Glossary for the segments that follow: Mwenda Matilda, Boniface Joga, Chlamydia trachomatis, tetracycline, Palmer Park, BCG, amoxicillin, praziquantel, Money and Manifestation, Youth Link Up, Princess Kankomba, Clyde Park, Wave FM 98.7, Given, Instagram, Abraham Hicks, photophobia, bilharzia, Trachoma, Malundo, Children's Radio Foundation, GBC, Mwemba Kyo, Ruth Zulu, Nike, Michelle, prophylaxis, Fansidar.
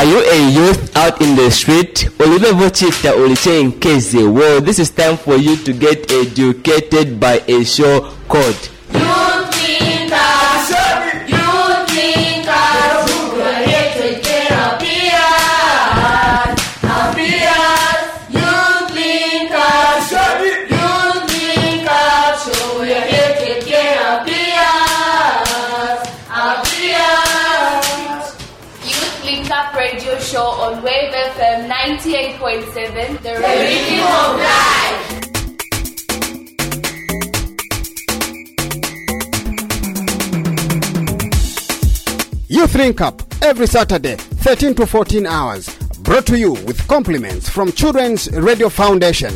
Are you a youth out in the street? Well, this is time for you to get educated by a show called on Wave FM 98.7, the rhythm of life. Youth Link Up every Saturday, 13 to 14 hours. Brought to you with compliments from Children's Radio Foundation.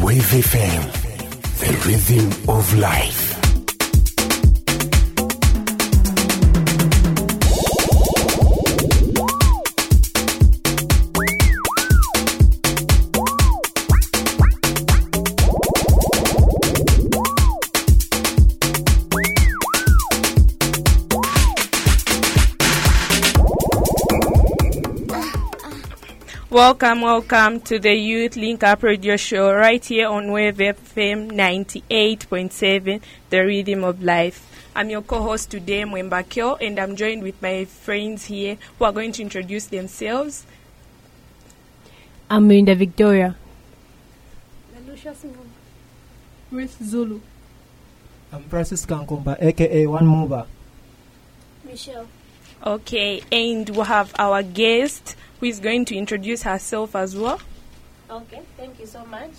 Wave FM, the rhythm of life. Welcome to the Youth Link Up Radio Show right here on Wave FM 98.7, the rhythm of life. I'm your co-host today, Mwemba Kyo, and I'm joined with my friends here who are going to introduce themselves. I'm Mwinda Victoria. Lucia Simo. Ruth Zulu. I'm Princess Kankomba, aka One Mwemba. Michelle. Okay, and we have our guest who is going to introduce herself as well. Okay, thank you so much.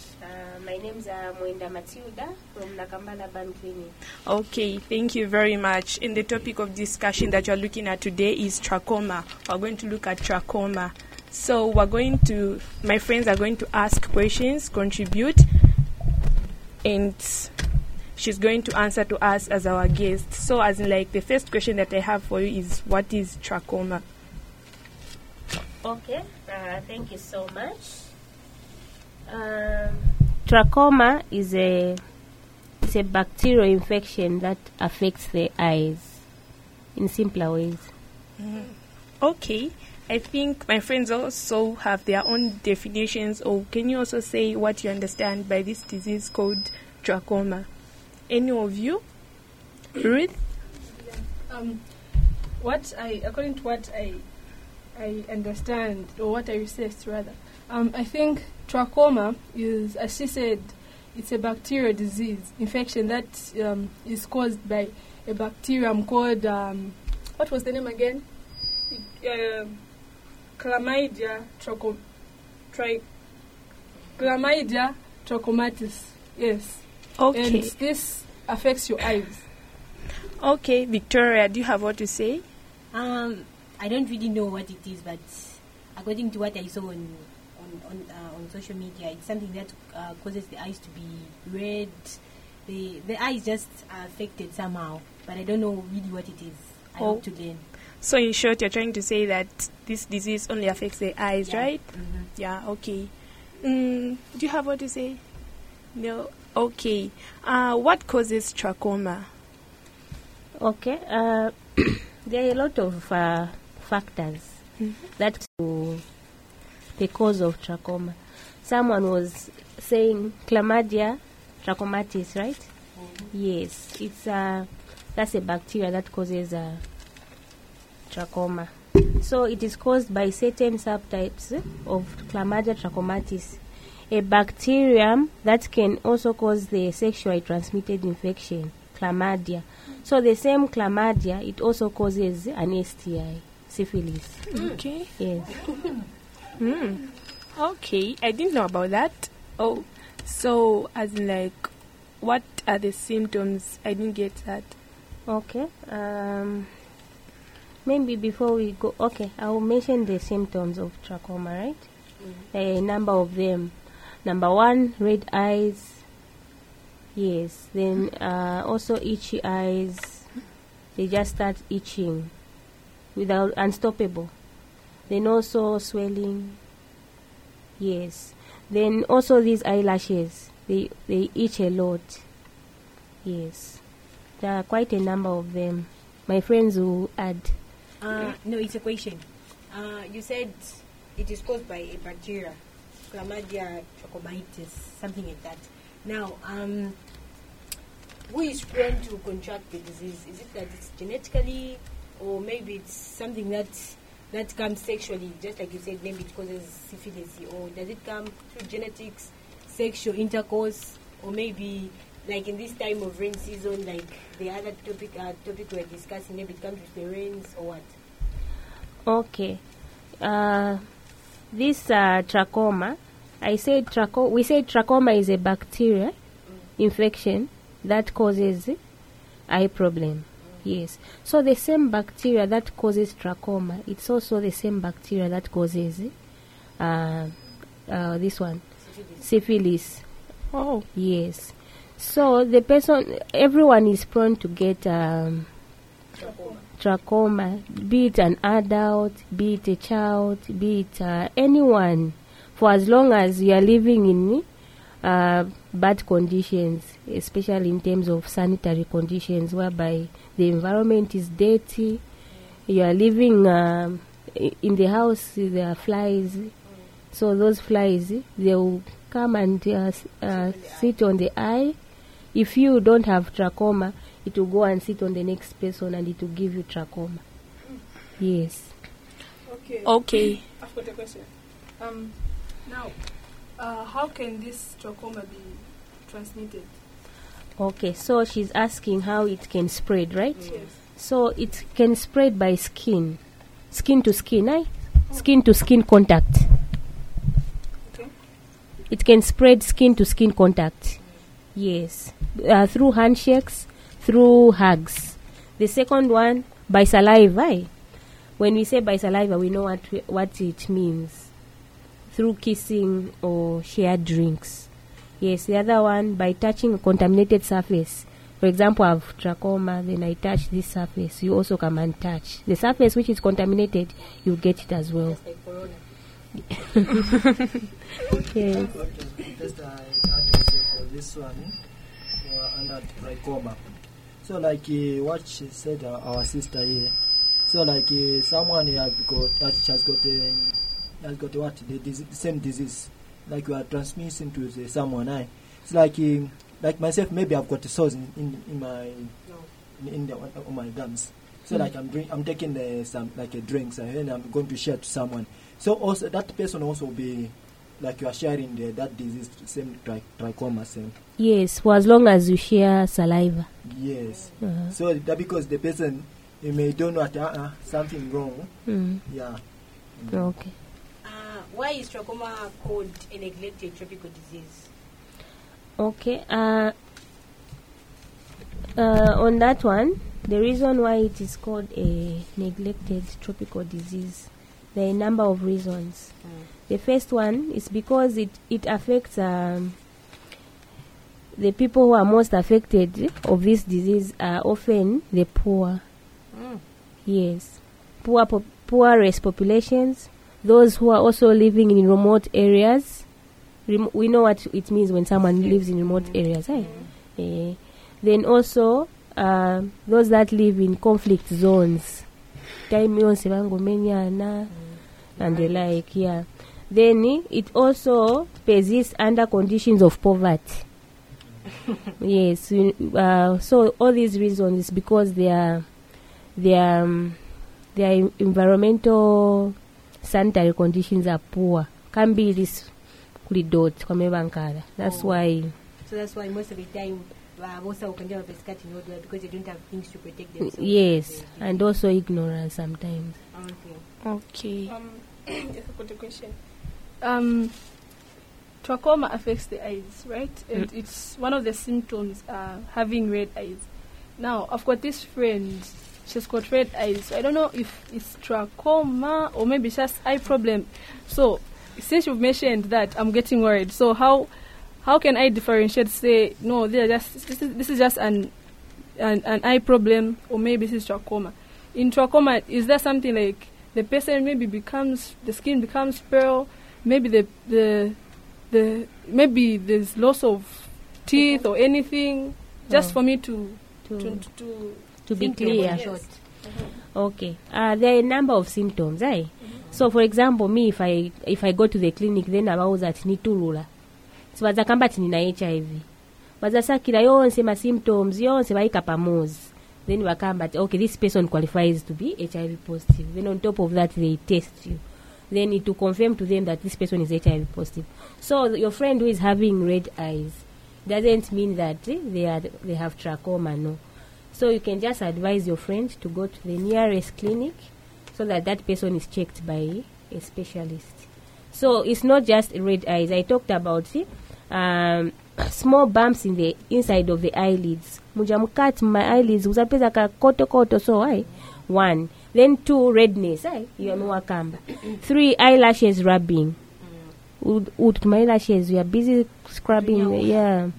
My name is Mwenda Matilda from Nakambana Bank Clinic. Okay, thank you very much. And the topic of discussion that you are looking at today is trachoma. We are going to look at trachoma. So my friends are going to ask questions, contribute, and she's going to answer to us as our guest. So as in the first question that I have for you is, what is trachoma? Okay, thank you so much. Trachoma is a bacterial infection that affects the eyes in simpler ways. Mm-hmm. Okay, I think my friends also have their own definitions. Or can you also say what you understand by this disease called trachoma? Any of you? Ruth? According to what I understand, or what I researched rather, I think trachoma is, as she said, it's a bacterial disease infection that is caused by a bacterium called what was the name again? Chlamydia Chlamydia trachomatis. Yes. Okay. And this affects your eyes. Okay, Victoria, do you have what to say? I don't really know what it is, but according to what I saw on social media, it's something that causes the eyes to be red. The eyes just are affected somehow, but I don't know really what it is. I hope to learn. So in short, you're trying to say that this disease only affects the eyes, right? Mm-hmm. Yeah, okay. Do you have what to say? No? Okay. What causes trachoma? Okay. There are a lot of factors that the cause of trachoma. Someone was saying Chlamydia trachomatis, right? Mm-hmm. Yes, it's that's a bacteria that causes trachoma. So it is caused by certain subtypes of Chlamydia trachomatis, a bacterium that can also cause the sexually transmitted infection, Chlamydia. So the same Chlamydia, it also causes an STI, syphilis. Okay. Yes. Okay, I didn't know about that. Oh, so as in what are the symptoms? I didn't get that. Okay. Maybe before we go, okay, I will mention the symptoms of trachoma, right? Mm-hmm. A number of them. Number one, red eyes. Yes, then also itchy eyes. They just start itching without unstoppable. Then also swelling. Yes. Then also these eyelashes. They itch a lot. Yes. There are quite a number of them. My friends will add. No, it's a question. You said it is caused by a bacteria, Chlamydia trachomatis, something like that. Now, who is prone to contract the disease? Is it that it's genetically, or maybe it's something that comes sexually? Just like you said, maybe it causes syphilis, or does it come through genetics, sexual intercourse, or maybe like in this time of rain season, like the other topic we're discussing, maybe it comes with the rains or what? Okay. This trachoma, we said trachoma is a bacteria infection that causes eye problem. Yes. So the same bacteria that causes trachoma, it's also the same bacteria that causes this one, syphilis. Oh. Yes. So the person, everyone is prone to get trachoma, be it an adult, be it a child, be it anyone, for as long as you are living in bad conditions, especially in terms of sanitary conditions, whereby the environment is dirty, you are living in the house, there are flies, so those flies, they will come and sit on the eye. If you don't have trachoma, it will go and sit on the next person and it will give you trachoma. Yes. Okay. I've got a question. Now, how can this trachoma be transmitted? Okay, so she's asking how it can spread, right? Yes. So it can spread by skin to skin, skin to skin contact. Okay. It can spread skin to skin contact. Yes, through handshakes, through hugs. The second one, by saliva. When we say by saliva, we know what it means. Through kissing or shared drinks. Yes, the other one, by touching a contaminated surface. For example, I have trachoma, then I touch this surface. You also come and touch the surface which is contaminated, you get it as well. Just like corona. Yes. This one under trachoma. So like what she said, our sister here. So like someone has got what the same disease. Like we are transmitting to someone. It's like myself. Maybe I've got sores in my on my gums. So like I'm taking some like a drinks and I'm going to share to someone. So also that person also be. Like you are sharing that disease, same trachoma, same. Yes, for as long as you share saliva. Yes. Uh-huh. So that because the person, you may don't know something wrong. Mm. Yeah. Mm. Okay. Why is trachoma called a neglected tropical disease? Okay. On that one, the reason why it is called a neglected tropical disease, there are a number of reasons. The first one is because it affects the people who are most affected of this disease are often the poor. Yes. Poorest populations, those who are also living in remote areas. We know what it means when someone lives in remote areas. Then also those that live in conflict zones. And the like, yeah. Then it also persists under conditions of poverty. Yes. So all these reasons is because their environmental sanitary conditions are poor. Can be this kulidot. That's why. So that's why most of the time, also because they don't have things to protect themselves. Yes, and also ignorance sometimes. Okay. Just a question. Trachoma affects the eyes, right? And it's one of the symptoms having red eyes. Now, I've got this friend. She's got red eyes. So I don't know if it's trachoma or maybe just eye problem. So, since you've mentioned that, I'm getting worried. So, how can I differentiate? Say no, this is just an eye problem, or maybe this is trachoma. In trachoma, is there something like the person maybe the skin becomes pale, maybe maybe there's loss of teeth or anything, just for me to be clear. Yes. Okay. There are a number of symptoms, So for example, me, if I go to the clinic, then abaoza tinitulula. Sibaza kamba tinina HIV. Bazasakira yonse ma symptoms yonse baika pamozi. Then wakamba, okay, this person qualifies to be HIV positive. Then on top of that, they test you. Then it to confirm to them that this person is HIV positive. So your friend who is having red eyes doesn't mean that they have trachoma, no. So you can just advise your friend to go to the nearest clinic so that that person is checked by a specialist. So it's not just red eyes. I talked about small bumps in the inside of the eyelids. Mujamukati my eyelids uzapeza ka koto so I 1. Then 2, redness. Three, eyelashes rubbing. With my eyelashes, we are busy scrubbing. Yeah.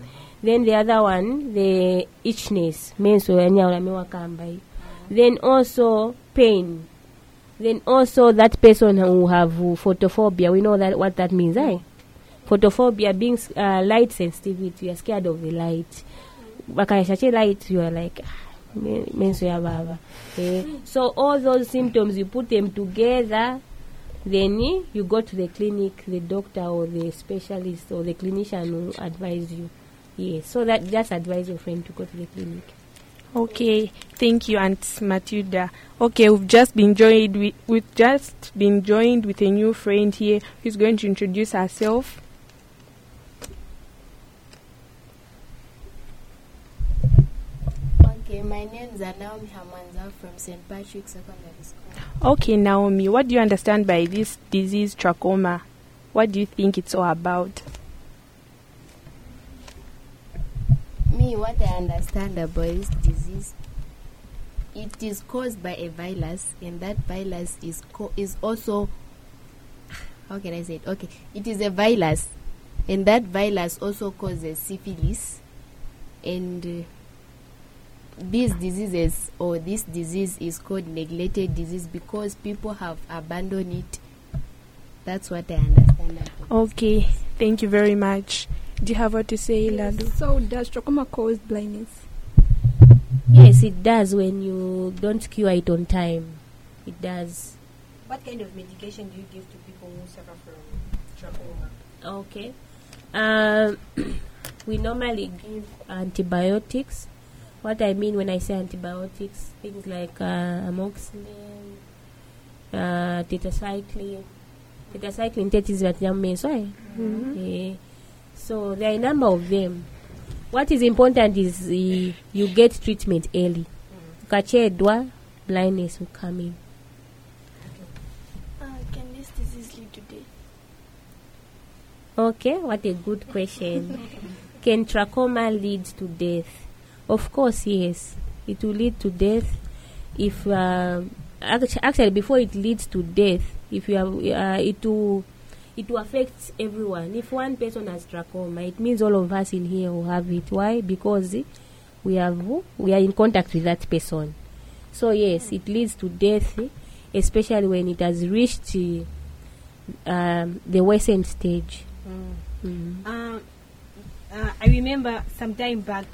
Then the other one, the itchiness. Then also pain. Then also that person who have photophobia. We know that what that means, eh? Photophobia being light sensitivity. You are scared of the light. Light, you are like. So all those symptoms, you put them together, then you go to the clinic, the doctor or the specialist or the clinician will advise you. Yes, so that just advise your friend to go to the clinic. Okay, thank you, Aunt Matilda. Okay, we've just been joined with a new friend here who's going to introduce herself. Okay, my name is Naomi Hamanza from St. Patrick's Secondary School. Okay, Naomi, what do you understand by this disease, trachoma? What do you think it's all about? Me, what I understand about this disease, it is caused by a virus, and that virus it is a virus, and that virus also causes syphilis, and this disease is called neglected disease because people have abandoned it. That's what I understand. Okay, thank you very much. Do you have what to say, Ladu? So does trachoma cause blindness? Yes, it does when you don't cure it on time. It does. What kind of medication do you give to people who suffer from trachoma? Okay. We normally give antibiotics. What I mean when I say antibiotics, things like amoxicillin, tetracycline. Tetracycline, that is what young men say. So there are a number of them. What is important is you get treatment early. Blindness will come in. Can this disease lead to death? Okay, what a good question. Can trachoma lead to death? Of course, yes. It will lead to death. If actually, before it leads to death, if you have, it will affect everyone. If one person has trachoma, it means all of us in here will have it. Why? Because we are in contact with that person. So yes, it leads to death, especially when it has reached the worsened stage. I remember some time back.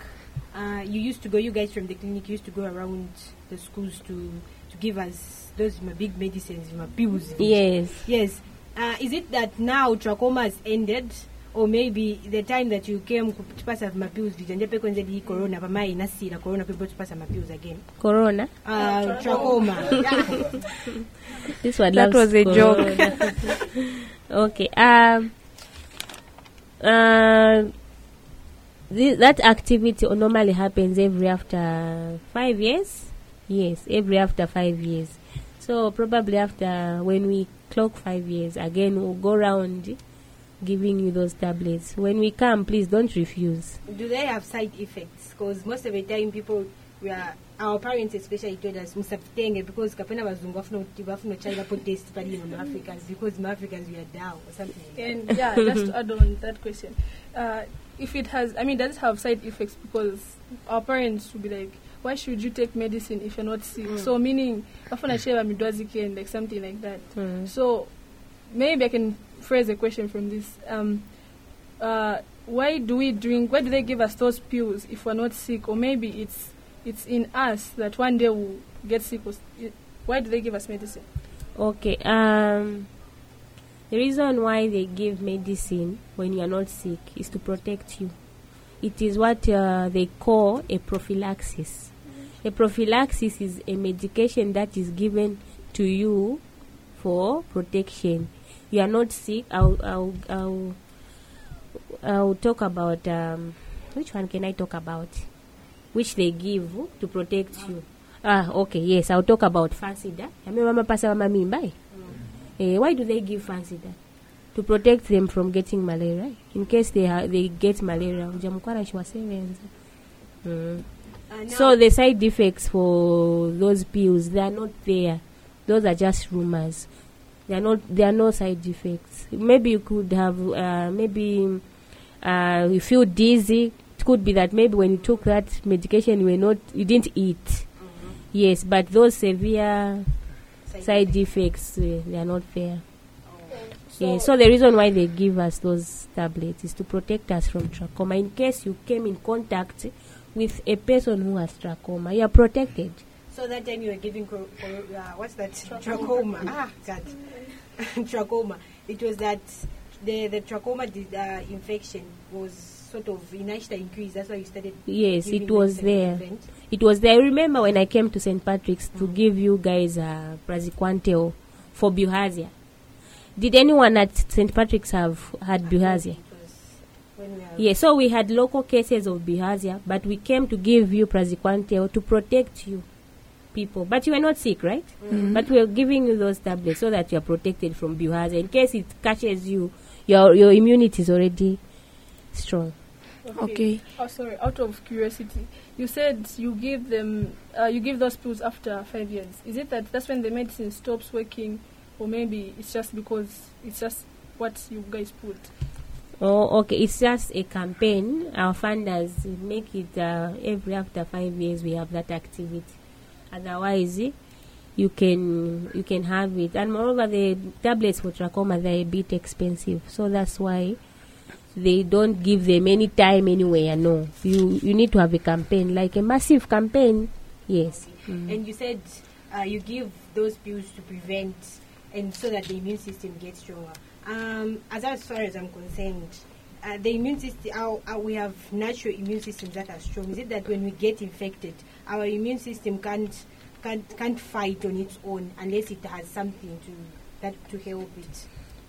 You guys from the clinic used to go around the schools to give us those big medicines, pills. Yes. Is it that now trachoma has ended, or maybe the time that you came to pass my pills, did you take corona? But my inasira corona people to pass my pills again. Corona. Trachoma. This one. That was a joke. Okay. That activity normally happens every after 5 years. Yes, every after 5 years. So probably after when we clock 5 years, again we'll go around giving you those tablets. When we come, please don't refuse. Do they have side effects? Because most of the time people, our parents especially told us, because Kapena was no child put taste in Africans, because Africans we are down or something. And yeah, just to add on that question. If it has, does it have side effects? Because our parents would be like, why should you take medicine if you're not sick? So meaning, often I share and like something like that. So maybe I can phrase a question from this. Why do they give us those pills if we're not sick? Or maybe it's in us that one day we'll get sick. Why do they give us medicine? Okay. The reason why they give medicine when you are not sick is to protect you. It is what they call a prophylaxis. A prophylaxis is a medication that is given to you for protection. You are not sick. I'll talk about which one can I talk about? Which they give to protect you. Ah, okay, yes, I'll talk about Fansidar. Why do they give Fansidar? To protect them from getting malaria. In case they get malaria. So the side effects for those pills, they are not there. Those are just rumors. There are no side effects. Maybe you could have, you feel dizzy. It could be that maybe when you took that medication, you didn't eat. Mm-hmm. Yes, but those severe side effects, they are not there. Oh. So the reason why they give us those tablets is to protect us from trachoma. In case you came in contact with a person who has trachoma, you are protected. So that time you were giving, what's that? Trachoma. Ah, God. Trachoma. It was that the trachoma infection was sort of in Ashta increase. That's why you started. Yes, it was there. It was there. I remember when I came to St. Patrick's to give you guys praziquantel for bilharzia. Did anyone at St. Patrick's have had bilharzia? Yes, so we had local cases of bilharzia, but we came to give you praziquantel to protect you people. But you were not sick, right? Mm-hmm. But we are giving you those tablets so that you are protected from bilharzia. In case it catches you, your immunity is already strong. Okay. Oh, sorry. Out of curiosity, you said you give them, you give those pills after 5 years. Is it that's when the medicine stops working, or maybe it's just because it's just what you guys put? Oh, okay. It's just a campaign. Our funders make it every after 5 years. We have that activity. Otherwise, you can have it. And moreover, the tablets for trachoma, they're a bit expensive. So that's why they don't give them any time anywhere. No, you need to have a campaign, like a massive campaign. Yes. Okay. Mm-hmm. And you said you give those pills to prevent and so that the immune system gets stronger. As far as I'm concerned, the immune system, we have natural immune systems that are strong. Is it that when we get infected, our immune system can't fight on its own unless it has something to help it?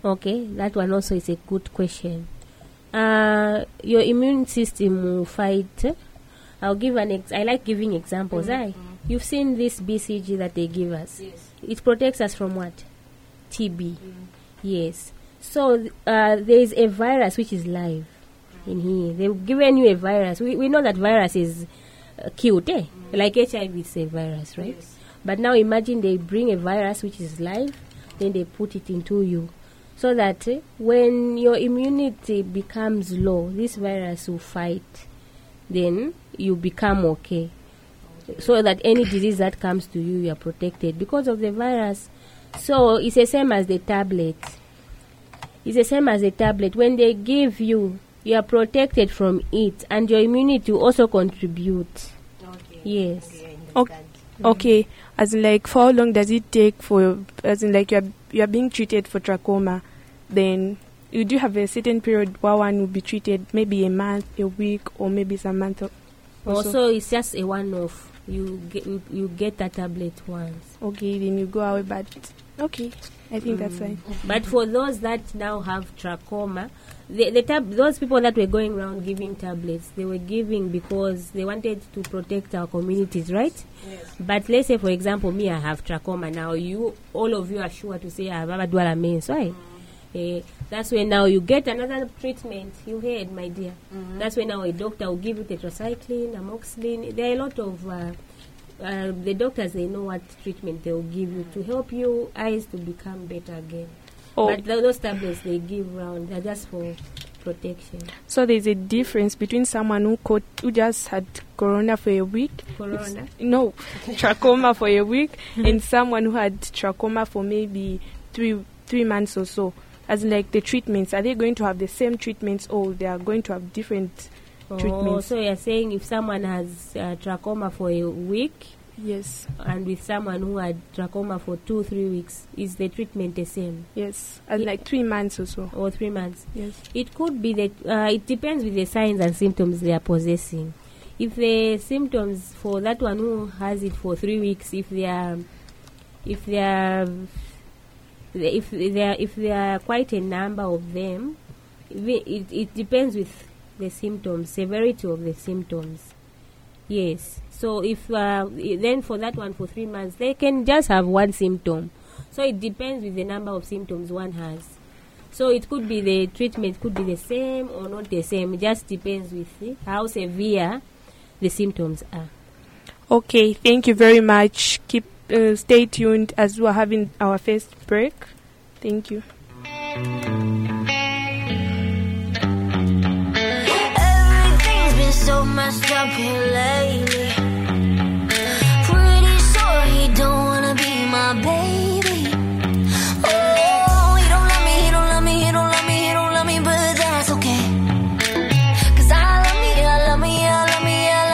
Okay, that one also is a good question. Your immune system will fight. I'll give I like giving examples. Mm-hmm. You've seen this BCG that they give us. Yes. It protects us from what? TB. Mm-hmm. Yes. So there is a virus which is live in here. They've given you a virus. We know that virus is killed, eh? Like HIV is a virus, right? Yes. But now imagine they bring a virus which is live, then they put it into you. So that when your immunity becomes low, this virus will fight. Then you become okay. So that any disease that comes to you, you are protected because of the virus. So it's the same as the tablet. It's the same as a tablet. When they give you, you are protected from it, and your immunity will also contribute. Okay. Yes. Okay. As in, like, for how long does it take for? As in, like, you are being treated for trachoma, then you do have a certain period where one will be treated, maybe a month, a week, or maybe some month. Also, it's just a one-off. You get that tablet once. Okay, then you go away, but okay. I think that's right. But for those that now have trachoma, those people that were going around giving tablets, they were giving because they wanted to protect our communities, right? Yes. But let's say, for example, me, I have trachoma now. All of you are sure to say, I have a dual means, right? That's where now you get another treatment. You heard, my dear. Mm-hmm. That's where now a doctor will give you tetracycline, amoxicillin. There are a lot of... the doctors, they know what treatment they will give you to help your eyes to become better again. Oh. But those tablets they give round, they're just for protection. So there's a difference between someone who just had corona for a week. Trachoma for a week, and someone who had trachoma for maybe three months or so. As in, like, the treatments, are they going to have the same treatments, or they are going to have different treatments? So you're saying if someone has trachoma for a week, Yes. And with someone who had trachoma for 2-3 weeks, is the treatment the same? Yes. And it, like 3 months or so. Or 3 months. Yes. It could be that it depends with the signs and symptoms they are possessing. If the symptoms for that one who has it for 3 weeks, if there are quite a number of them, it depends with the symptoms, severity of the symptoms. Yes. So if then for that one for 3 months, they can just have one symptom. So it depends with the number of symptoms one has. So it could be the treatment could be the same or not the same. It just depends with how severe the symptoms are. Okay, thank you very much. Keep stay tuned as we're having our first break. Thank you. Everything's been so messed up here lately. Pretty sure he don't wanna be my baby. Oh, he don't love me, but that's okay. 'Cause I love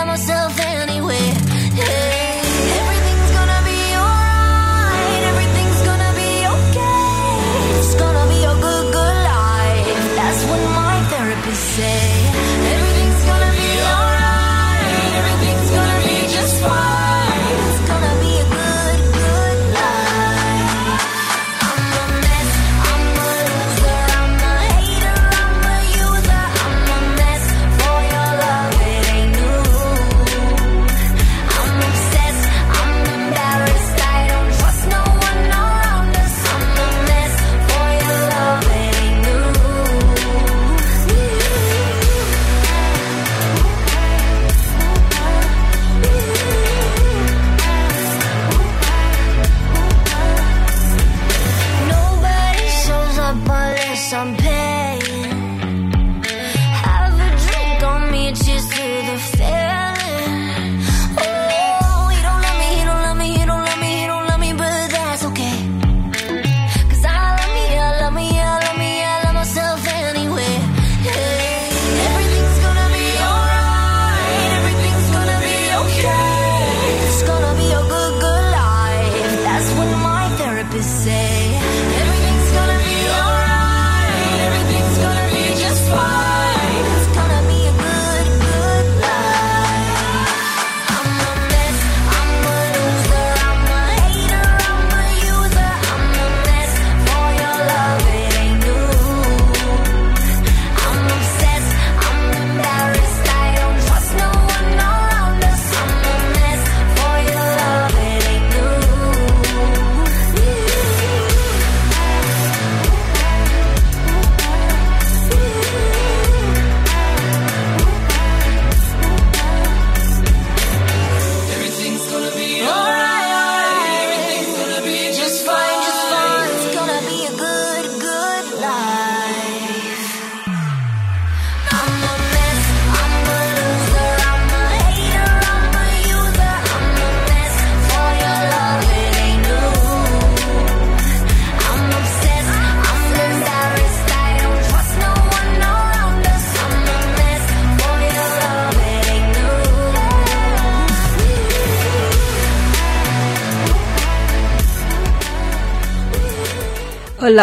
myself anyway. Hey.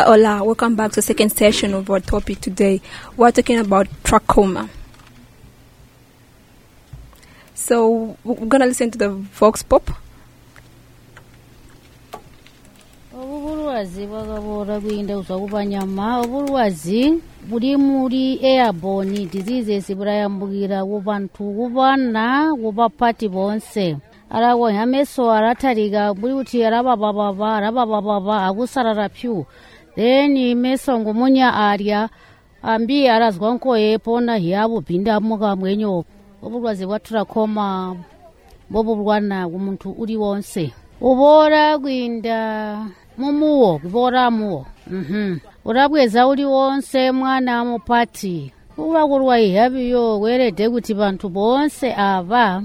Hola, welcome back to the second session of our topic today. We're talking about trachoma. So we're going to listen to the Vox Pop. Obulwazi bwakabora kuindauza kubanyama obulwazi buri muri airborne diseases burayambukira kubantu kubana kubaphathi bonse. Arawo yameso aratariga buri uti arababa akusarara pyu. Then imeso ngumunya arya ambi arazwa nko epona hiyabu binda muka mwenyo obulwazi bwa trachoma bobu bwana kumuntu uri wonse ubora gwinda mumuwo bora muwo urabweza uri wonse mwana mupati ubakurwa ihabiyo werede kuti bantu bonse aba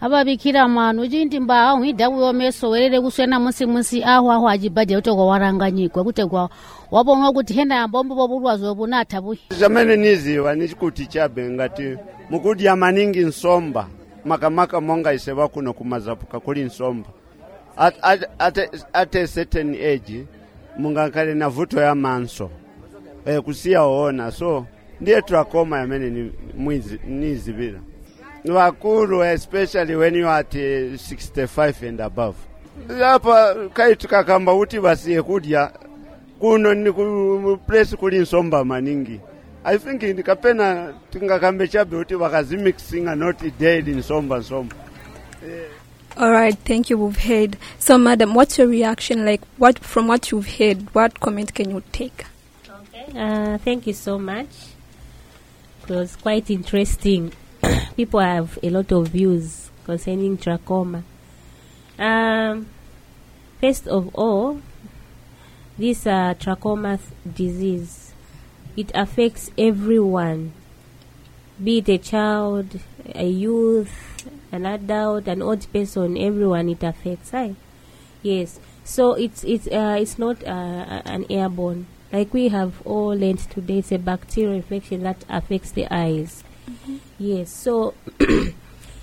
ababikira manu jindi mbaho hidawo meso werere kusena munsi aho ajibadde utoko waranganyikwa kutegwa wabonwa kuti hena ambombo bobulwazo bunata buhi zamene niziwa nichikuti chabe ngati mukudi amaningi nsomba makamaka monga isewa kuno kumazapuka kuli nsomba. At a certain age, munga nkari na vuto ya manso. Kusia oona. So, ndiye trachoma ya mene ni mwizi bila. Wakuru, especially when you are at 65 and above. Lapa, kaitu kakamba uti wasiye kudia. Kuno ni place kuli nsomba maningi. I think in Kapena Tingakambecha Beauty Wakazimik singer not dead in Somba. All right, thank you. We've heard. So, madam, what's your reaction? Like, from what you've heard, what comment can you take? Okay, thank you so much. It was quite interesting. People have a lot of views concerning trachoma. First of all, this trachoma disease. It affects everyone, be it a child, a youth, an adult, an old person. Everyone it affects. Right? Yes. So it's not an airborne. Like we have all learned today, it's a bacterial infection that affects the eyes. Mm-hmm. Yes. So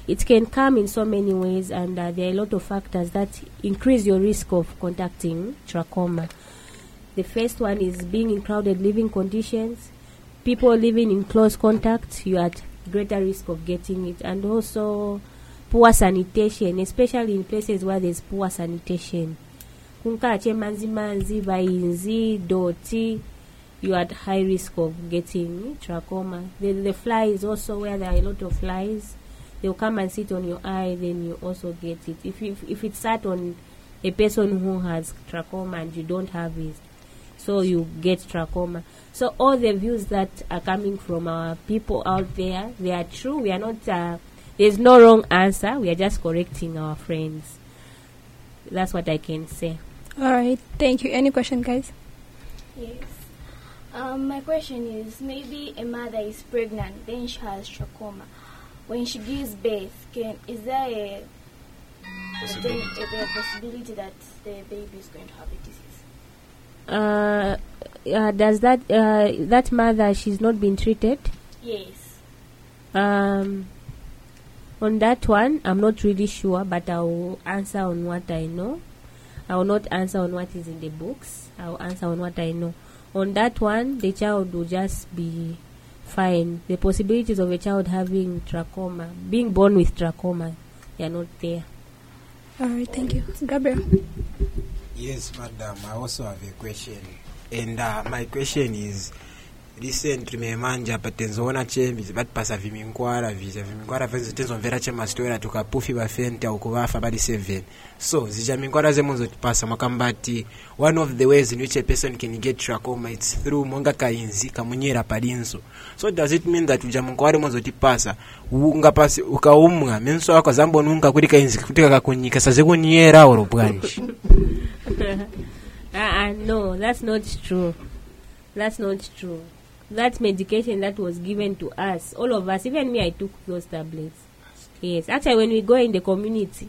it can come in so many ways, and there are a lot of factors that increase your risk of contacting trachoma. The first one is being in crowded living conditions. People living in close contact, you are at greater risk of getting it. And also poor sanitation, especially in places where there's poor sanitation. You are at high risk of getting trachoma. The flies also, where there are a lot of flies, they'll come and sit on your eye, then you also get it. If it sat on a person who has trachoma and you don't have it, so you get trachoma. So all the views that are coming from our people out there, they are true. We are not. There's no wrong answer. We are just correcting our friends. That's what I can say. All right. Thank you. Any question, guys? Yes. My question is, maybe a mother is pregnant, then she has trachoma. When she gives birth, is there a possibility that the baby is going to have a disease? Does that mother, she's not been treated? Yes. On that one, I'm not really sure, but I will answer on what I know. I will not answer on what is in the books. I will answer on what I know. On that one, the child will just be fine. The possibilities of a child having trachoma, being born with trachoma, they are not there. All right, thank you. Gabriel. Yes, madam, I also have a question. And my question is, recently me manja patenzoona chembi bat pasa vimingwara venzo tenzo vera chema stoera tukapufi ba fente au kuwafa badi 7. So zijamingwara zemunzo tipasa makambati. One of the ways in which a person can get trachoma, it's through monga kainzi kamunyera padinzo. So does it mean that ujamingwara munzo tipasa unga pasi ukaumwa menso wako zambo nunga kuri kainzi kutika kakunyika sazego nyera oro branch? No, that's not true. That medication that was given to us, all of us, even me, I took those tablets. Yes, actually, when we go in the community,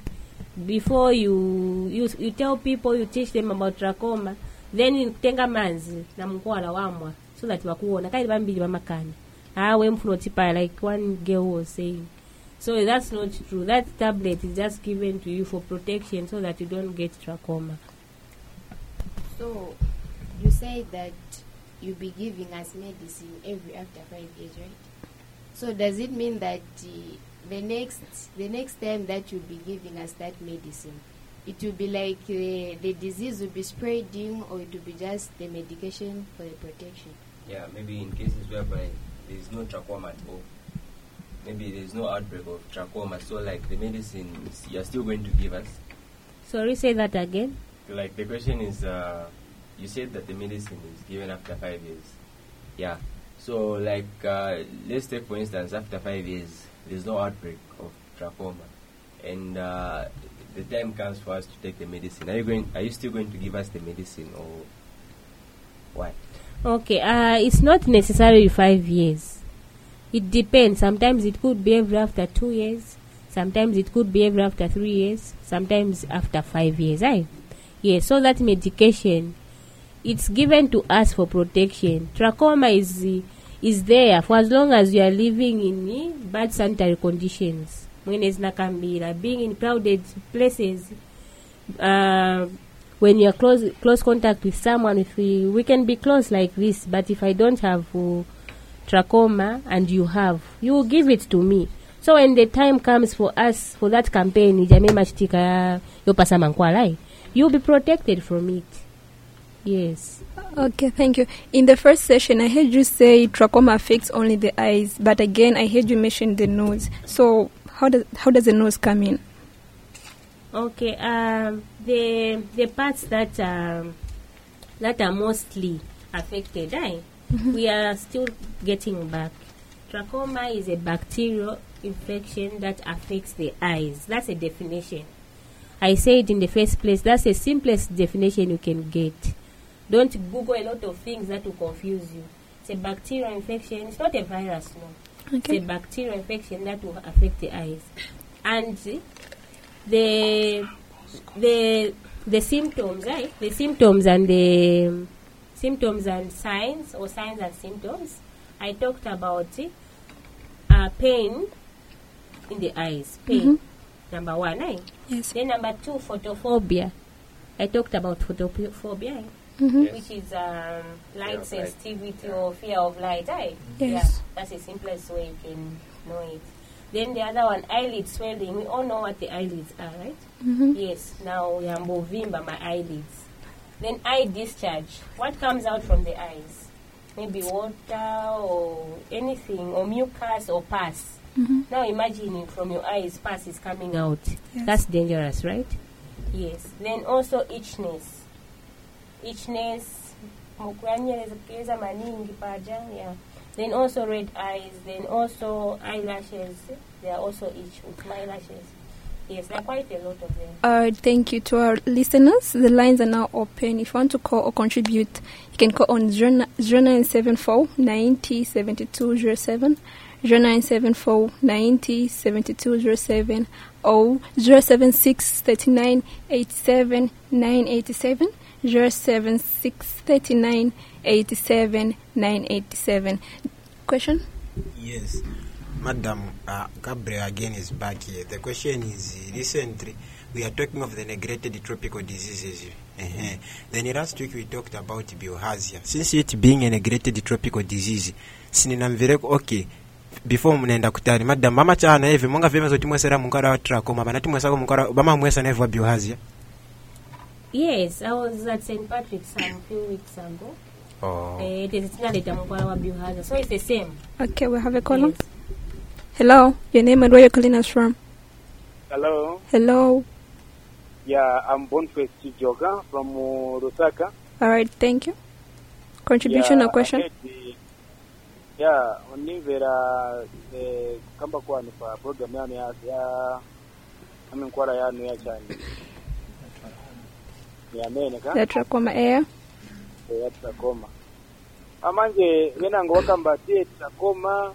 before you tell people, you teach them about trachoma, then you tenga manzi na mkwala wamwa, so that wakuona kai bambi bamakani. Like one girl was saying. So that's not true. That tablet is just given to you for protection so that you don't get trachoma. So, you say that you'll be giving us medicine every after 5 years, right? So, does it mean that the next time that you'll be giving us that medicine, it will be like the disease will be spreading, or it will be just the medication for the protection? Yeah, maybe in cases whereby there is no trachoma at all. Maybe there is no outbreak of trachoma, so like the medicine you're still going to give us. Sorry, say that again. Like the question is, you said that the medicine is given after 5 years. Yeah. So like, let's take for instance, after 5 years, there's no outbreak of trachoma, and the time comes for us to take the medicine. Are you still going to give us the medicine, or what? Okay. It's not necessarily 5 years. It depends. Sometimes it could be every after 2 years. Sometimes it could be every after 3 years. Sometimes after 5 years. Right? Yes, so that medication, it's given to us for protection. Trachoma is there for as long as you are living in bad sanitary conditions. Mwenes Nakambira, being in crowded places, when you're close contact with someone, if we can be close like this, but if I don't have trachoma and you have, you will give it to me. So when the time comes for us, for that campaign, you'll be protected from it. Yes. Okay, thank you. In the first session, I heard you say trachoma affects only the eyes, but again, I heard you mention the nose. So how does the nose come in? Okay, the parts that are mostly affected, we are still getting back. Trachoma is a bacterial infection that affects the eyes. That's a definition. I said in the first place, that's the simplest definition you can get. Don't Google a lot of things that will confuse you. It's a bacterial infection. It's not a virus, no. Okay. It's a bacterial infection that will affect the eyes. And the symptoms, right? The symptoms and signs, or signs and symptoms. I talked about pain in the eyes. Pain, number one, Yes. Then number two, photophobia. I talked about photophobia, which is light sensitivity or fear of light, Yes. Yeah, that's the simplest way you can know it. Then the other one, eyelid swelling. We all know what the eyelids are, right? Yes, now we are moving by my eyelids. Then eye discharge. What comes out from the eyes? Maybe water or anything, or mucus or pus. Now imagine from your eyes, pus is coming out. Yes. That's dangerous, right? Yes. Then also itchiness. Then also red eyes, then also eyelashes. They are also itch with my lashes. Yes, there are quite a lot of them. Thank you to our listeners. The lines are now open. If you want to call or contribute, you can call on 0974 90 72 07, 0974 90 72 07, or 076 39 87 987. 076 39 87 987. Question? Yes, Madam Gabriel again is back here. The question is, recently we are talking of the neglected tropical diseases. Then last week we talked about bilharzia. Since it being a neglected tropical disease, okay. Before mnaenda kutani, Madam mama chana hivi monga vema zote mwesera mungara wa trachoma, banati mwesako mungara, bama mwesa na hivi wa bilharzia. Yes, I was at St. Patrick's a few weeks ago. Oh. So it's the same. Okay, we have a call. Yes. Hello, your name and where you're calling us from? Hello. Yeah, I'm Boniface Joga from Lusaka. All right, thank you. Contribution or question? Only vera the kamba kwa ni pa program yani ya amenkwara ya ni ya chani. The trachoma air. The trachoma. Amanje wena ngoka mbati trachoma.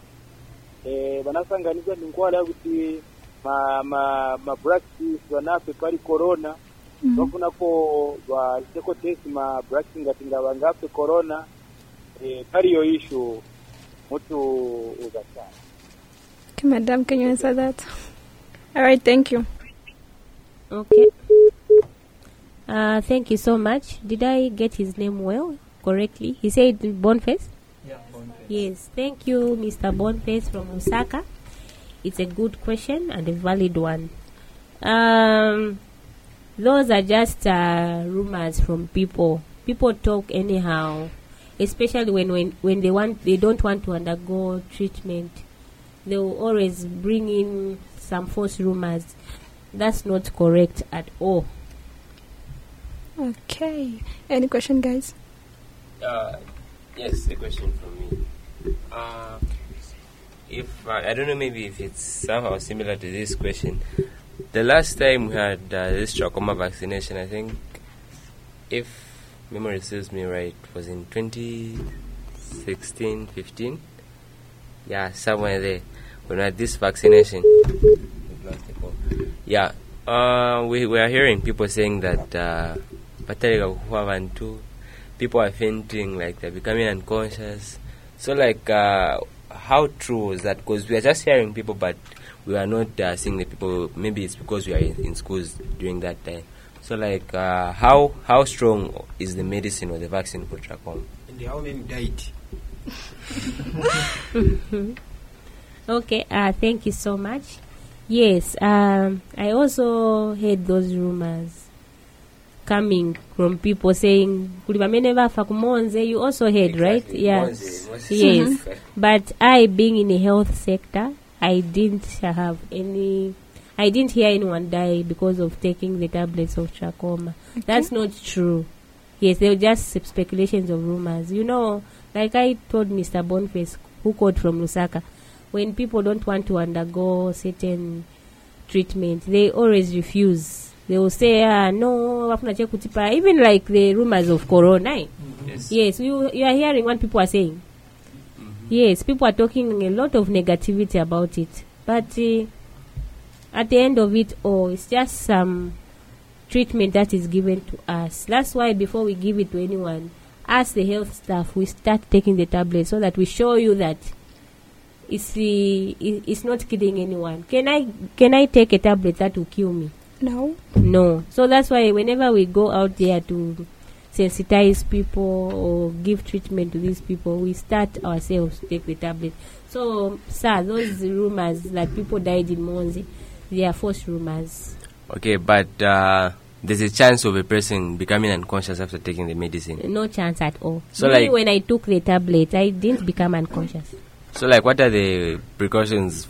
Banasanganiza nkwala kuti ma practice wanape pari corona. Bakuna ko ba seko test ma practice ngatinga bangape corona. Pari yo issue mutu ugasana. Okay, madam, can you answer that? All right, thank you. Okay. Thank you so much. Did I get his name correctly? He said Boniface? Yeah, Boniface. Yes, thank you, Mr. Boniface from Lusaka. It's a good question and a valid one. Those are just rumors from people. People talk anyhow, especially when they don't want to undergo treatment. They will always bring in some false rumors. That's not correct at all. Okay. Any question, guys? Yes, a question from me. If I don't know, maybe if it's somehow similar to this question. The last time we had this trachoma vaccination, I think, if memory serves me right, was in 2016-15. Yeah, somewhere there. When we had this vaccination. Yeah. We are hearing people saying that people are fainting, like they're becoming unconscious. So, how true is that? Because we are just hearing people, but we are not seeing the people. Maybe it's because we are in schools during that time. So, like, how strong is the medicine or the vaccine for trachoma? And how many died? Okay, thank you so much. Yes, I also heard those rumors coming from people saying, you also heard, exactly. Right? Yeah. Yes. Mm-hmm. But I, being in the health sector, I didn't hear anyone die because of taking the tablets of trachoma. Okay. That's not true. Yes, they were just speculations of rumors. You know, like I told Mr. Boniface, who called from Lusaka, when people don't want to undergo certain treatment, they always refuse. They will say, no, even like the rumors of corona. Mm-hmm. Yes, you are hearing what people are saying. Mm-hmm. Yes, people are talking a lot of negativity about it. But... at the end of it all, it's just some treatment that is given to us. That's why before we give it to anyone, as the health staff, we start taking the tablets so that we show you that it's not killing anyone. Can I take a tablet that will kill me? No. So that's why whenever we go out there to sensitize people or give treatment to these people, we start ourselves to take the tablet. So, sir, those rumors that people died in Monzi, they are false rumors. Okay, but there's a chance of a person becoming unconscious after taking the medicine? No chance at all. So, really, like, when I took the tablet, I didn't become unconscious. So, like, what are the precautions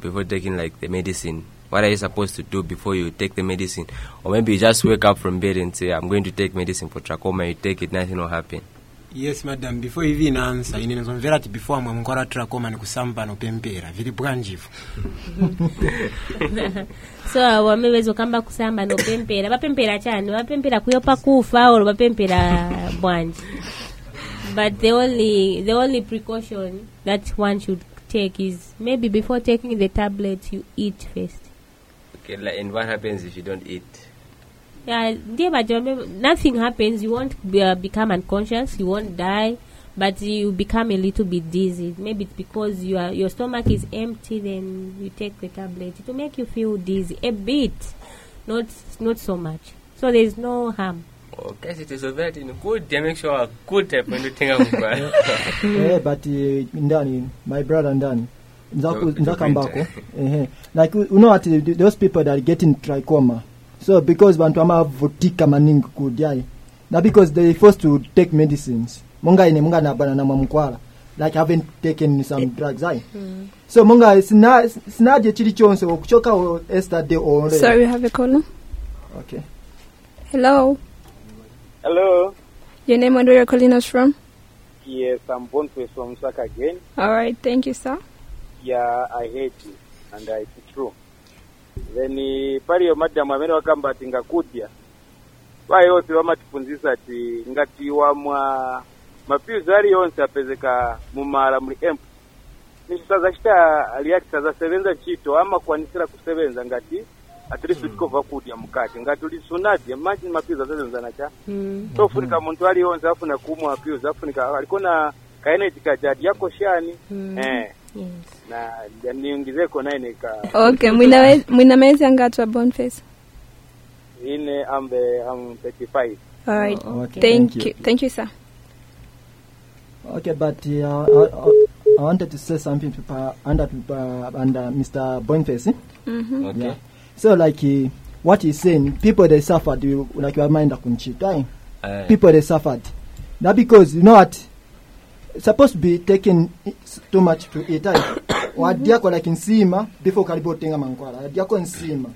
before taking, like, the medicine? What are you supposed to do before you take the medicine? Or maybe you just wake up from bed and say, I'm going to take medicine for trachoma. You take it, nothing will happen. Yes, madam. Before you even answer, you need to know that before I'm going to trachoma, I'm going to pempera. Very branchive. So, wamewezo kamba kusamba no pempera. Wapempera chano, wapempera kuyopa kufa, or wapempera bwanji. But the only precaution that one should take is maybe before taking the tablet, you eat first. Okay, and what happens if you don't eat? Yeah, nothing happens. You won't become unconscious. You won't die, but you become a little bit dizzy. Maybe it's because your stomach is empty. Then you take the tablet to make you feel dizzy a bit, not so much. So there is no harm. Okay, it is a very good. They make sure I could have anything. Yeah, but my brother and Dan. Like, you know what, those people that are getting trachoma, so because Bantuama votika maning kudiai, now because they forced to take medicines, Munga ine Munga na banana mamukwala, like haven't taken some drugs, I. So Munga is not the chili chonse or choka or Esther de or. Sorry, we have a caller. Okay. Hello. Hello. Your name and where you're calling us from? Yes, I'm Boniface from Lusaka again. All right, thank you, sir. Yeah, I hate you, and it's true. Then, pariyo madam amene wakamba tingakudia. Why yote wamatipunzisa ati ngati wamwa mapizo ari yonse apezeka mumara mli empu. Nisitaza shita aliakitaza sevenza chito ama kwanisira kusevenza ngati atrisu chikova kudia mkati. Ngati ulisunati, imagine mapizo sevenza nacha. So funika muntu ari yonse afuna kumu mapizo, afunika alikona kaene tikajadi yako shani. Yes. Okay, Mwinamezi Angatwa Boniface. I'm 35. All right. Oh, okay. Thank you. Thank you, sir. Okay, but I wanted to say something under Mr. Boniface. Mm-hmm. Okay. Yeah. So, like, what he's saying, people they suffered, like your mind, people they suffered. Now, because you know what? Supposed to be taking too much to eat. Wadiako like in Sima before Karibo Tenga Mankwara. Diako in Sima.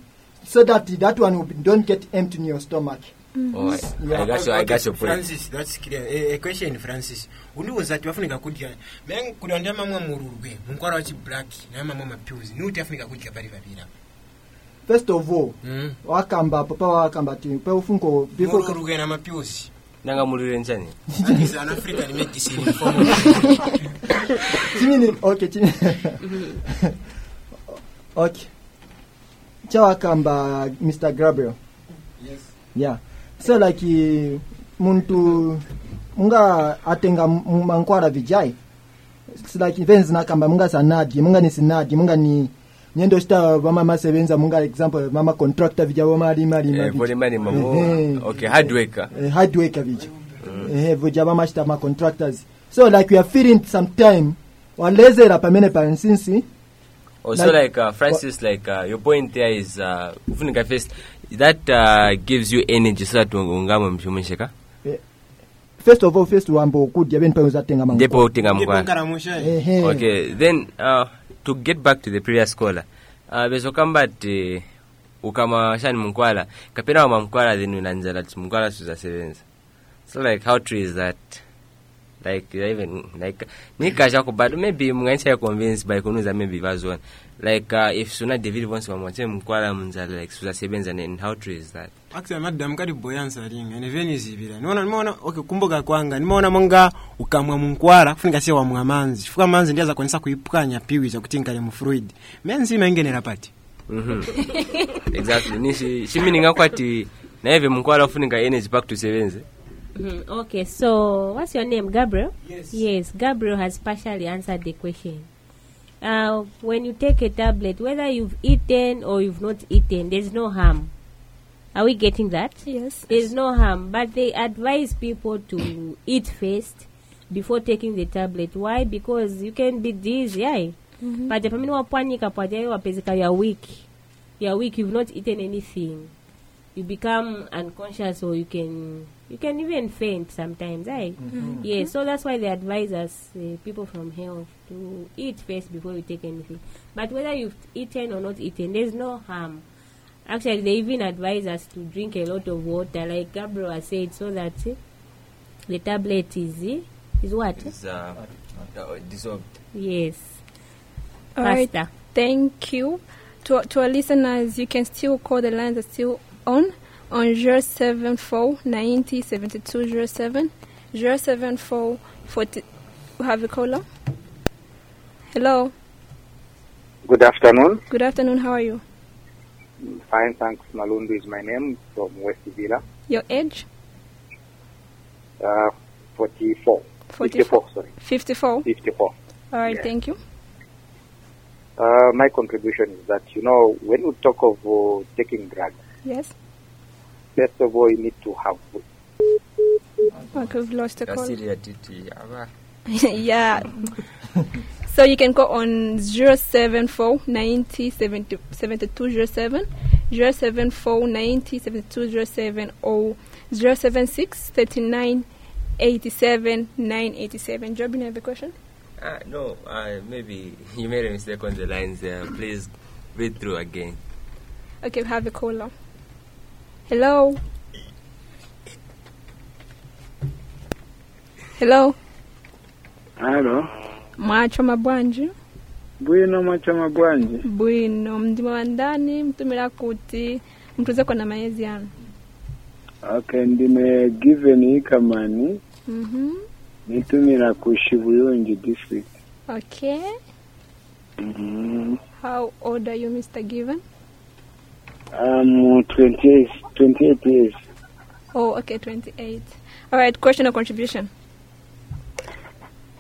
So that one don't get empty in your stomach. Oh, yeah. I got your point. Francis, that's clear. A question, Francis. Uni was that you have a good year. Men could under Mamma Murugwe, Munkwarachi Black, Namma Pews, New Tafnica Guja Barivina. First of all, Wakamba, Papa Wakamba, Pelfunko, before Kurugan Amma Pews. Is an African make this in okay. Chawakamba, Mr. Gabriel. Yes. Yeah. So like muntu munga atenga mankwara vijai. It's like events nakamba munga sanadi, munga ni Nyendo sta mama masebenza munga example mama contractor vija wama mali mamo. Okay, hard worker. Hard worker vija. Vija mama sta ma contractors. So like we are feeling some time waleze la pamene parensinsi. Also like Francis, like your point there is first that gives you energy so that ungamo mshumshika. First wambo kudia ben pamoja tengamanga. Depo tengamanga. Okay, then to get back to the previous scholar, bezokamba te ukamashani mkwala kapena wa mkwala then unanzala mkwala suza sevenza. So like how true is that? Like even like nika jako, but maybe mwanza convinced by kunuza maybe vazone. Like if Suna David wants to watch mkwala munzala like suza sevenza, and how true is that? Actually madam kadi boyanza ring and even is bila. Nimeona okay kumbuka kwanga nimeona monga ukamwa munkwala kufunika sewa mwamanzi. Fuka manzi ndiaza konisa kuipukanya piwi za kutinka le mufruid. Menzi mengene rapati. Exactly. Nishi shimininga kwati na hivi munkwala kufunika energy back to sevenze. Okay, so what's your name, Gabriel? Yes, Gabriel has partially answered the question. When you take a tablet, whether you've eaten or you've not eaten, there's no harm. Are we getting that? Yes. There's no harm, but they advise people to eat first before taking the tablet. Why? Because you can be dizzy, yeah. But the family you're weak, you've not eaten anything. You become unconscious or you can even faint sometimes, right? Yeah, so that's why they advise us, people from health, to eat first before you take anything. But whether you've eaten or not eaten, there's no harm. Actually, they even advise us to drink a lot of water, like Gabriel has said, so that the tablet is what? It's dissolved. Yes. All faster. Right, thank you. To our listeners, you can still call the lines that's still on 074 90 72 07, 074 40. Have a caller. Hello. Good afternoon. Good afternoon. How are you? Fine, thanks. Malundo is my name, from West Villa. Your age? 44. 54, sorry. 54? 54. All right, yeah. Thank you. My contribution is that, when we talk of taking drugs, yes. First of all, you need to have food. We've lost the call. Yeah. So you can go on 074 90 72 07, 074 90 72 07, or 076 39 87 987. Jobin, you have a question? No, maybe you made a mistake on the lines there. Please read through again. Okay, we have a caller. Hello. Hello. Hello. Macho mabwanji. Bwino, mdima wandani, mtumila kuti, mtuza kwa na maezi yano. Okay, ndime given ikamani. Nitumila kushibuyo nji district. Okay. How old are you, Mr. Given? I'm 28 years. Oh, okay, 28. All right, question or contribution?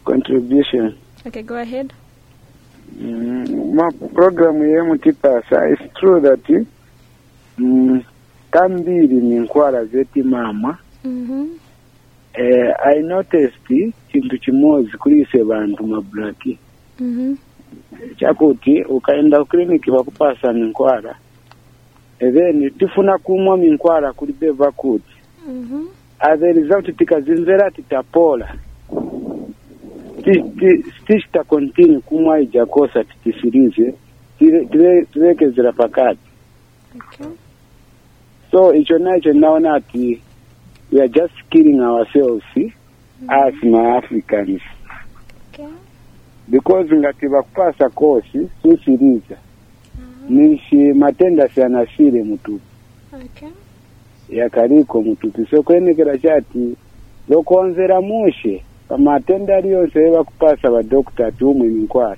Contribution. Okay, go ahead. My program is true that kambiri ninkwara zeti mama. I noticed chintu chimozi kulise bantu mablaki. Chakuti ukaenda kliniki bakupasa ninkwara. Then tifuna kumwa minkwara kulibeva kuti. As a result tikazimvera titapola. Stitch ta continue kumwa ijakosa titisirize tiweke zira pakati. Okay. So icho nacho naona ati we are just killing ourselves as ma Africans. Okay. Because ngativa kupasa kosi susiriza. Nishi matenda sana siri mtu. Okay. Ya kariko mtu. So kwenye kila chati loko onzera mushe kama tenda lio sewa kupasa wa doctor tuumwe mkwara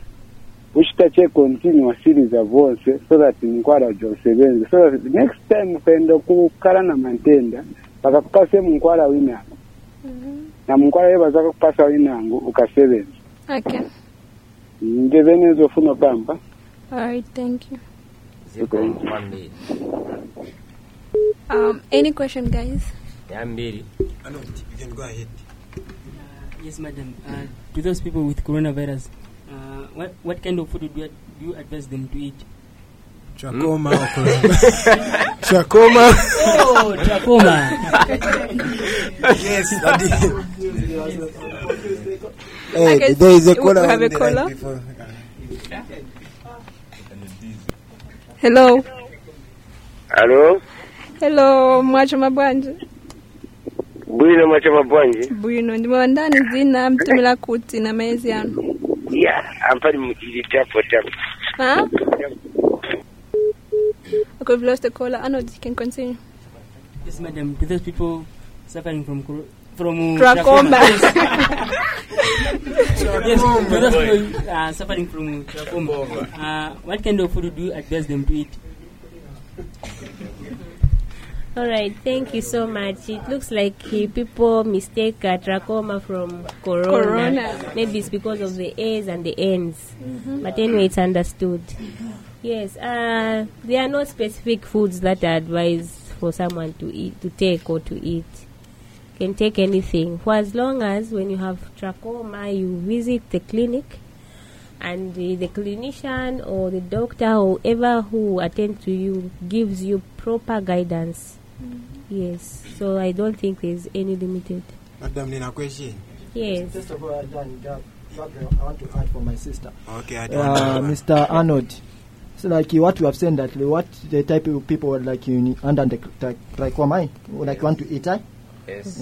ushitache continue siri za voice so that mkwara ujosebenze so that next time kendo kukala na matenda baka kupase mkwara wina na mkwara yeba zaka kupasa wina angu ukasebenze. Okay. Ngevenezo funo pamba. All right, thank you. Okay. 1 minute. Any question, guys? No, you can go ahead. Yes, madam. To those people with coronavirus, what kind of food do you advise them to eat? Trachoma. Trachoma. Oh, trachoma. Yes, that is. Hey, there is a caller. We have a caller. Hello. Hello. Hello, Mwachamabanji. Buino Mwachamabanji. Buino, ndi mwandani zina mtumila kuti na mezi yanu. Yeah, I'm finding it tough for them. Huh? Okay, we've lost the caller. Arnold, you can continue. Yes, madam. To those people suffering from trachoma. Yes, to those people suffering from trachoma. What kind of food do you advise them to eat? All right, thank you so much. It looks like people mistake trachoma from corona. Maybe it's because of the A's and the N's. Mm-hmm. But anyway, it's understood. Yes, there are no specific foods that are advised for someone to eat, to take or to eat. You can take anything. For as long as when you have trachoma, you visit the clinic, and the clinician or the doctor or whoever who attends to you gives you proper guidance. Mm-hmm. Yes, so I don't think there's any limited. Madam, Nina question. Yes. First of all, I want to add for my sister. Okay, I don't Mr. Arnold. So, like what you have said, that what the type of people like you under the trachoma, like want to eat. Yes.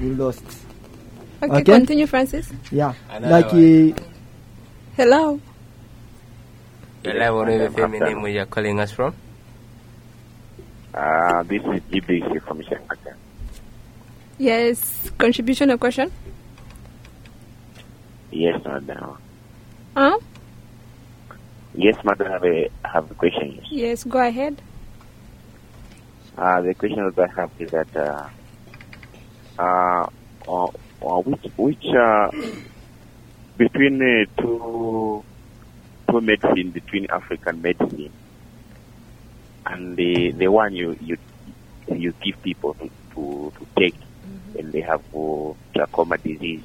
You lost. Okay, continue, Francis. Yeah. Another hello. Hello, whatever name you are calling us from. This is GBC from Shankata. Yes, contribution or question? Yes, madam. Huh? Yes, madam, I have a question. Yes. Yes, go ahead. The question that I have is that which between two medicine, between African medicine and the one you give people to take when they have trachoma disease.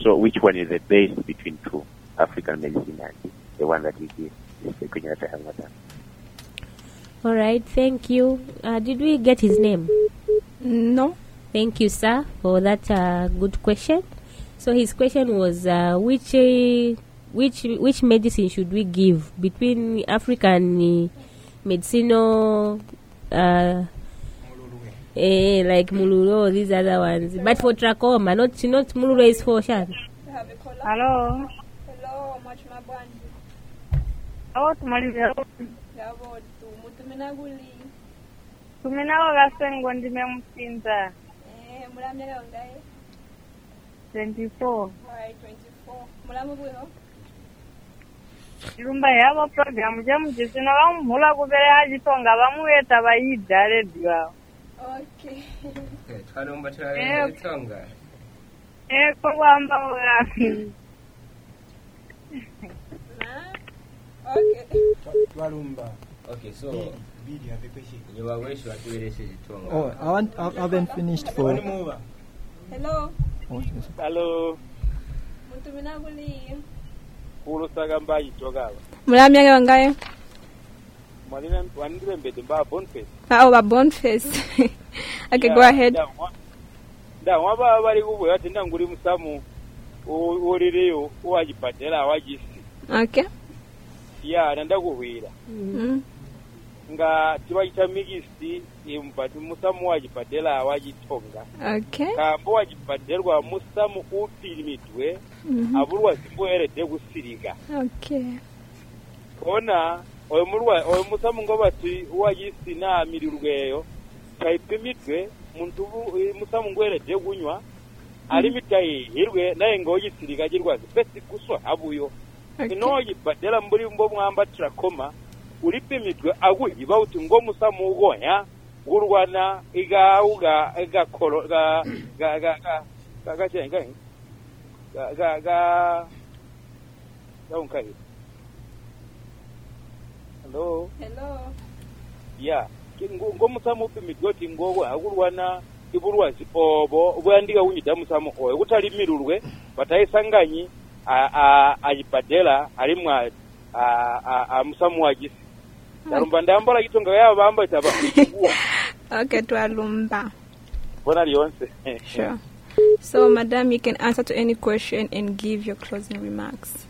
So which one is the best between two, African medicine and the one that we give? This is the question that I have, madam. All right, thank you. Did we get his name? No. Thank you, sir, for that good question. So his question was, which medicine should we give between African medicinal, like muluro, these other ones, but for trachoma, not muluro is for shan. Hello. Hello, much my 24. Alright, 24. Mulamu buho. Irumba yabo program jamu jisina bamu mula kubere haji tonga bamu yeta bayida radio. Okay. Twanumba twa tonga. Eko wamba wala. Okay. Twarumba. Okay, so oh, I haven't finished for. Hello. Hello. Lusaka mbayi Joga. Mulamya ngangayo. Mwandile mbete mba Boniface. Ba Boniface. Okay, go ahead. Da waba bali kubwe ati ndanguli musamu oleleyo wajipatela wajisi. Okay. Yeah, ndakuhwira. Mhm. Nga tibaita migisti impati musamu wajipadela wajitonga. Okay. Kambo wajipadelwa musamu upimitwe abulwa simboerede kusiriga. Okay. Ona oyomulwa oyomusamu ngobati wajisina milirweyo kaipimitwe muntu musamu ngwerede kunywa alimitai hirwe naye ngojisiriga jirwazi beti kuswa abuyo. Okay. Inojipadela mbuli mbomwamba trachoma. Ulipimitwe aguyiba uti ngo musamu ugonya gurwana igauga igakoro ga ga ga ga ga ga ga Hello. Hello. Yeah. Okay, twalumba. Sure. So, madam, you can answer to any question and give your closing remarks.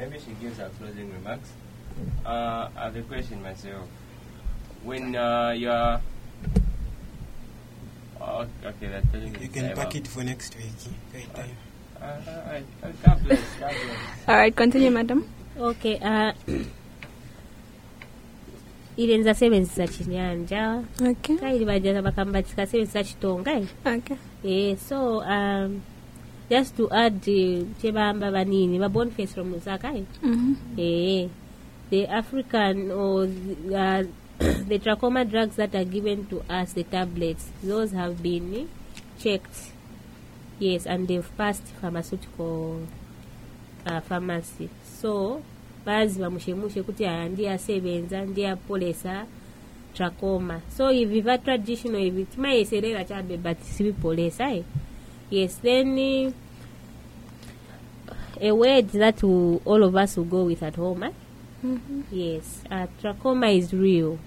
Maybe she gives her closing remarks. I have a question myself. When you're... Oh, okay, that's telling you can pack it for next week. All right, continue, madam. Okay. Okay. Okay. So, just to add, Boniface from Lusaka, the African or the trachoma drugs that are given to us, the tablets, those have been checked, yes, and they've passed pharmaceutical pharmacy. So, trachoma. So if you've had traditional, if it may say but polesa, yes, then a word that all of us will go with at home. Yes, trachoma is real.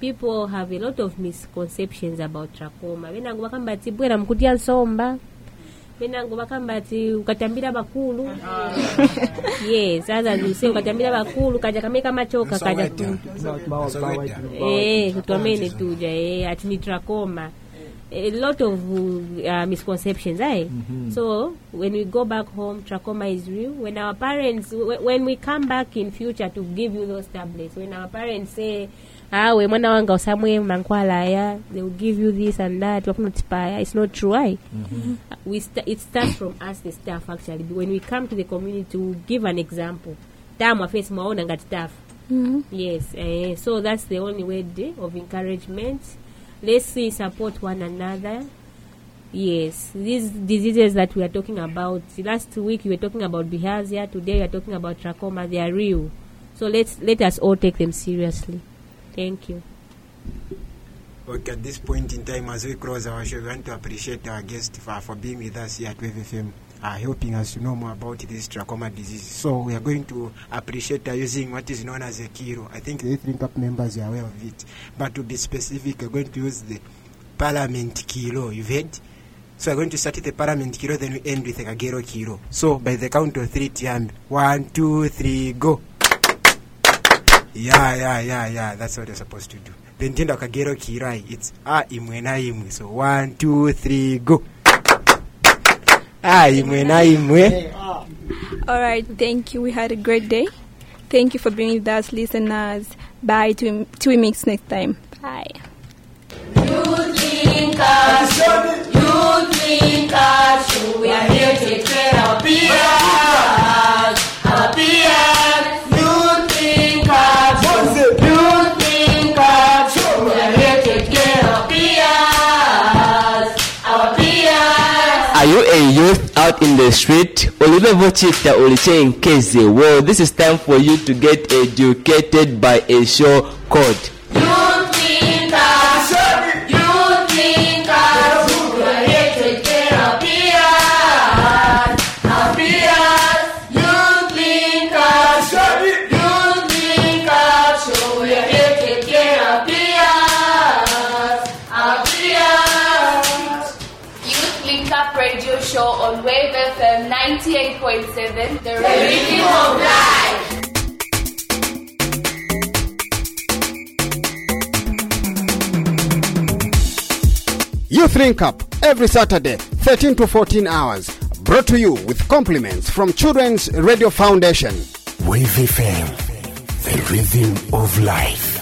People have a lot of misconceptions about trachoma. When I go back to Bwera, mkutia somba. Yes, as you say, ukatambira bakulu kaja kameka machoka kaja tu. At trachoma. A lot of misconceptions, eh? So when we go back home, trachoma is real. When our parents, when we come back in future to give you those tablets, when our parents say, we mwana wanga usamwe mankwala ya, they will give you this and that. It's not true, eh? It starts from us, the staff, actually. When we come to the community to give an example, yes, so that's the only way of encouragement. Let's see, support one another. Yes, these diseases that we are talking about. Last week we were talking about bilharzia. Today we are talking about trachoma. They are real. So let us all take them seriously. Thank you. Okay, at this point in time, as we close our show, we want to appreciate our guest for being with us here at Wave FM, helping us to know more about this trachoma disease. So we are going to appreciate using what is known as a kiro. I think the Youth Link Up members are aware of it. But to be specific, we are going to use the Parliament kilo. You've heard? So we're going to start with the Parliament kilo, then we end with the Kagero kilo. So by the count of three, and 1, 2, 3, go. Yeah. That's what you're supposed to do. Then tenda Kagero kirai. It's imwe na imwe. So 1, 2, 3, go. Imwe. All right. Thank you. We had a great day. Thank you for being with us, listeners. Bye. Till we mix next time. Bye. You drink us. We are here to train our peers. Are you a youth out in the street? Well, this is time for you to get educated by a show called Wave FM 98.7, the rhythm of life. Youth Link Up every Saturday, 13 to 14 hours. Brought to you with compliments from Children's Radio Foundation. Wave FM, the rhythm of life.